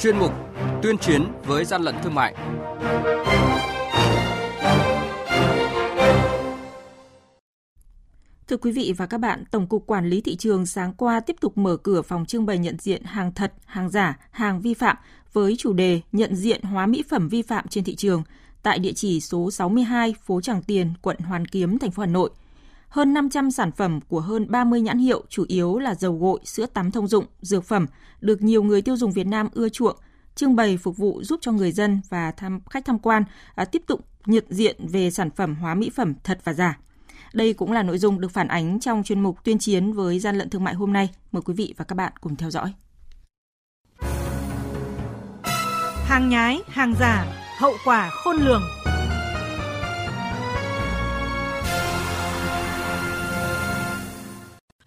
chuyên mục tuyên chiến với gian lận thương mại. Thưa quý vị và các bạn, Tổng cục Quản lý Thị trường sáng qua tiếp tục mở cửa phòng trưng bày nhận diện hàng thật, hàng giả, hàng vi phạm với chủ đề nhận diện hóa mỹ phẩm vi phạm trên thị trường tại địa chỉ số 62 phố Tràng Tiền, quận Hoàn Kiếm, thành phố Hà Nội. Hơn 500 sản phẩm của hơn 30 nhãn hiệu, chủ yếu là dầu gội, sữa tắm thông dụng, dược phẩm, được nhiều người tiêu dùng Việt Nam ưa chuộng, trưng bày phục vụ giúp cho người dân và khách tham quan tiếp tục nhận diện về sản phẩm hóa mỹ phẩm thật và giả. Đây cũng là nội dung được phản ánh trong chuyên mục tuyên chiến với gian lận thương mại hôm nay. Mời quý vị và các bạn cùng theo dõi. Hàng nhái, hàng giả, hậu quả khôn lường.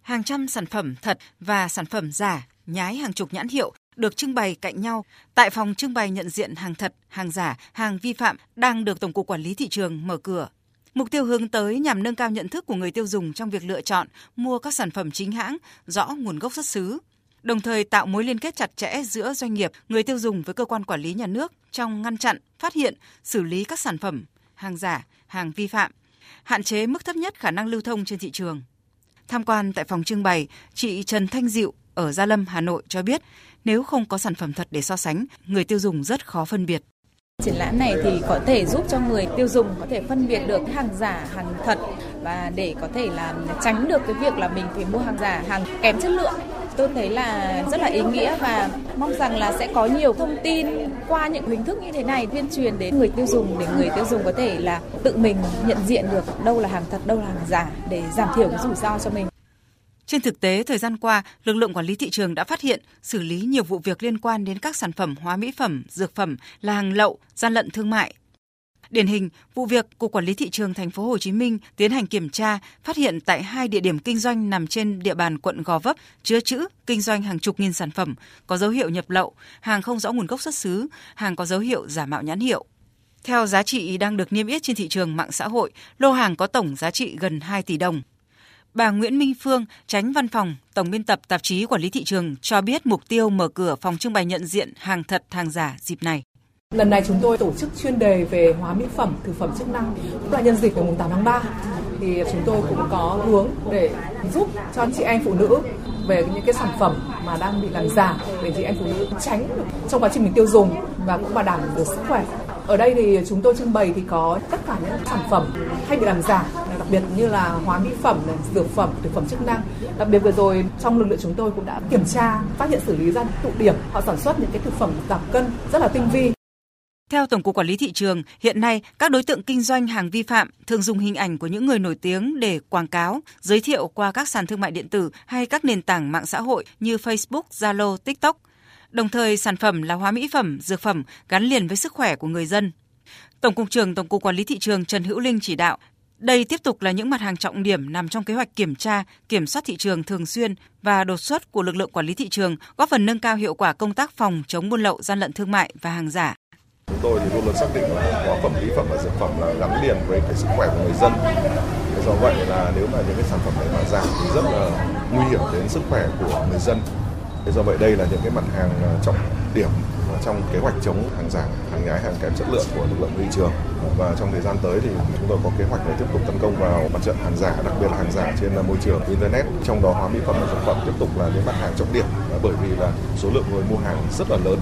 Hàng trăm sản phẩm thật và sản phẩm giả, nhái hàng chục nhãn hiệu được trưng bày cạnh nhau tại phòng trưng bày nhận diện hàng thật, hàng giả, hàng vi phạm đang được Tổng cục Quản lý Thị trường mở cửa. Mục tiêu hướng tới nhằm nâng cao nhận thức của người tiêu dùng trong việc lựa chọn, mua các sản phẩm chính hãng, rõ nguồn gốc xuất xứ, đồng thời tạo mối liên kết chặt chẽ giữa doanh nghiệp, người tiêu dùng với cơ quan quản lý nhà nước trong ngăn chặn, phát hiện, xử lý các sản phẩm, hàng giả, hàng vi phạm, hạn chế mức thấp nhất khả năng lưu thông trên thị trường. Tham quan tại phòng trưng bày, chị Trần Thanh Dịu ở Gia Lâm, Hà Nội cho biết nếu không có sản phẩm thật để so sánh, người tiêu dùng rất khó phân biệt. Triển lãm này thì có thể giúp cho người tiêu dùng có thể phân biệt được hàng giả, hàng thật và để có thể là tránh được cái việc là mình phải mua hàng giả, hàng kém chất lượng. Tôi thấy là rất là ý nghĩa và mong rằng là sẽ có nhiều thông tin qua những hình thức như thế này tuyên truyền đến người tiêu dùng để người tiêu dùng có thể là tự mình nhận diện được đâu là hàng thật, đâu là hàng giả để giảm thiểu cái rủi ro cho mình. Trên thực tế, thời gian qua, lực lượng quản lý thị trường đã phát hiện, xử lý nhiều vụ việc liên quan đến các sản phẩm hóa mỹ phẩm, dược phẩm là hàng lậu, gian lận thương mại. Điển hình, vụ việc Cục Quản lý Thị trường Thành phố Hồ Chí Minh tiến hành kiểm tra, phát hiện tại 2 địa điểm kinh doanh nằm trên địa bàn quận Gò Vấp chứa trữ, kinh doanh hàng chục nghìn sản phẩm có dấu hiệu nhập lậu, hàng không rõ nguồn gốc xuất xứ, hàng có dấu hiệu giả mạo nhãn hiệu. Theo giá trị đang được niêm yết trên thị trường mạng xã hội, lô hàng có tổng giá trị gần 2 tỷ đồng. Bà Nguyễn Minh Phương, Chánh Văn phòng, Tổng biên tập Tạp chí Quản lý Thị trường cho biết mục tiêu mở cửa phòng trưng bày nhận diện hàng thật, hàng giả dịp này. Lần này chúng tôi tổ chức chuyên đề về hóa mỹ phẩm, thực phẩm chức năng, cũng là nhân dịp ngày 8 tháng 3. Thì chúng tôi cũng có hướng để giúp cho chị em phụ nữ về những cái sản phẩm mà đang bị làm giả để chị em phụ nữ tránh trong quá trình mình tiêu dùng và cũng bảo đảm được sức khỏe. Ở đây thì chúng tôi trưng bày thì có tất cả những sản phẩm hay bị làm giả, đặc biệt như là hóa mỹ phẩm, dược phẩm, thực phẩm chức năng. Đặc biệt vừa rồi trong lực lượng chúng tôi cũng đã kiểm tra, phát hiện xử lý ra tụ điểm họ sản xuất những cái thực phẩm giảm cân rất là tinh vi. Theo Tổng cục Quản lý Thị trường, hiện nay các đối tượng kinh doanh hàng vi phạm thường dùng hình ảnh của những người nổi tiếng để quảng cáo, giới thiệu qua các sàn thương mại điện tử hay các nền tảng mạng xã hội như Facebook, Zalo, TikTok. Đồng thời, sản phẩm là hóa mỹ phẩm, dược phẩm gắn liền với sức khỏe của người dân. Tổng cục trưởng Tổng cục Quản lý Thị trường Trần Hữu Linh chỉ đạo, đây tiếp tục là những mặt hàng trọng điểm nằm trong kế hoạch kiểm tra, kiểm soát thị trường thường xuyên và đột xuất của lực lượng quản lý thị trường, góp phần nâng cao hiệu quả công tác phòng chống buôn lậu, gian lận thương mại và hàng giả. Chúng tôi thì luôn luôn xác định là hóa phẩm, mỹ phẩm và dược phẩm là gắn liền với cái sức khỏe của người dân. Do vậy là nếu mà những cái sản phẩm này mà giả thì rất là nguy hiểm đến sức khỏe của người dân. Do vậy đây là những cái mặt hàng trọng điểm trong kế hoạch chống hàng giả, hàng nhái, hàng kém chất lượng của lực lượng thị trường. Và trong thời gian tới thì chúng tôi có kế hoạch để tiếp tục tấn công vào mặt trận hàng giả, đặc biệt là hàng giả trên môi trường internet. Trong đó hóa mỹ phẩm và dược phẩm tiếp tục là những mặt hàng trọng điểm bởi vì là số lượng người mua hàng rất là lớn.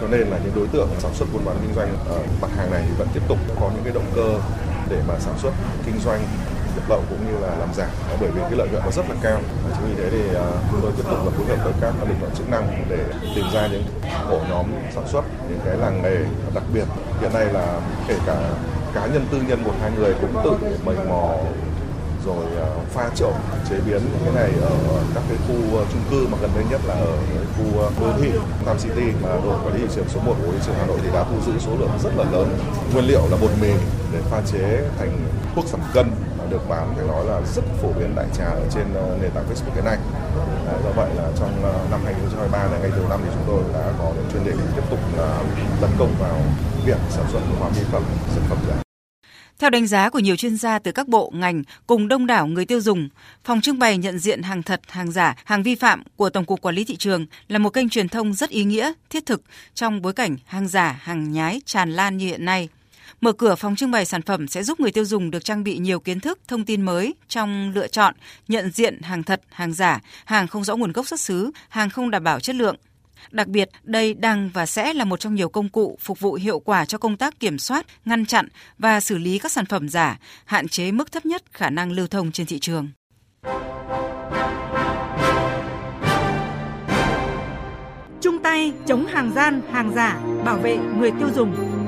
Cho nên là những đối tượng sản xuất buôn bán kinh doanh mặt hàng này thì vẫn tiếp tục có những cái động cơ để mà sản xuất kinh doanh nhập lậu cũng như là làm giả, bởi vì cái lợi nhuận nó rất là cao. Chính vì thế thì chúng tôi tiếp tục là phối hợp với các lực lượng chức năng để tìm ra những ổ nhóm sản xuất, những cái làng nghề, đặc biệt hiện nay là kể cả cá nhân tư nhân một hai người cũng tự mày mò rồi pha trộn chế biến cái này ở các cái khu chung cư, mà gần đây nhất là ở khu đô thị Taman City mà đội quản lý thị trường số 1 của thị trường Hà Nội thì đã thu giữ số lượng rất là lớn nguyên liệu là bột mì để pha chế thành thuốc giảm cân được bán phải nói là rất phổ biến đại trà ở trên nền tảng Facebook hiện nay. Do vậy là trong năm 2023 này, ngay từ năm thì chúng tôi đã có những chuyên đề tiếp tục tấn công vào việc sản xuất của hóa mỹ phẩm, sản phẩm giả. Theo đánh giá của nhiều chuyên gia từ các bộ, ngành cùng đông đảo người tiêu dùng, phòng trưng bày nhận diện hàng thật, hàng giả, hàng vi phạm của Tổng cục Quản lý Thị trường là một kênh truyền thông rất ý nghĩa, thiết thực trong bối cảnh hàng giả, hàng nhái tràn lan như hiện nay. Mở cửa phòng trưng bày sản phẩm sẽ giúp người tiêu dùng được trang bị nhiều kiến thức, thông tin mới trong lựa chọn, nhận diện hàng thật, hàng giả, hàng không rõ nguồn gốc xuất xứ, hàng không đảm bảo chất lượng. Đặc biệt, đây đang và sẽ là một trong nhiều công cụ phục vụ hiệu quả cho công tác kiểm soát, ngăn chặn và xử lý các sản phẩm giả, hạn chế mức thấp nhất khả năng lưu thông trên thị trường. Chung tay chống hàng gian, hàng giả, bảo vệ người tiêu dùng.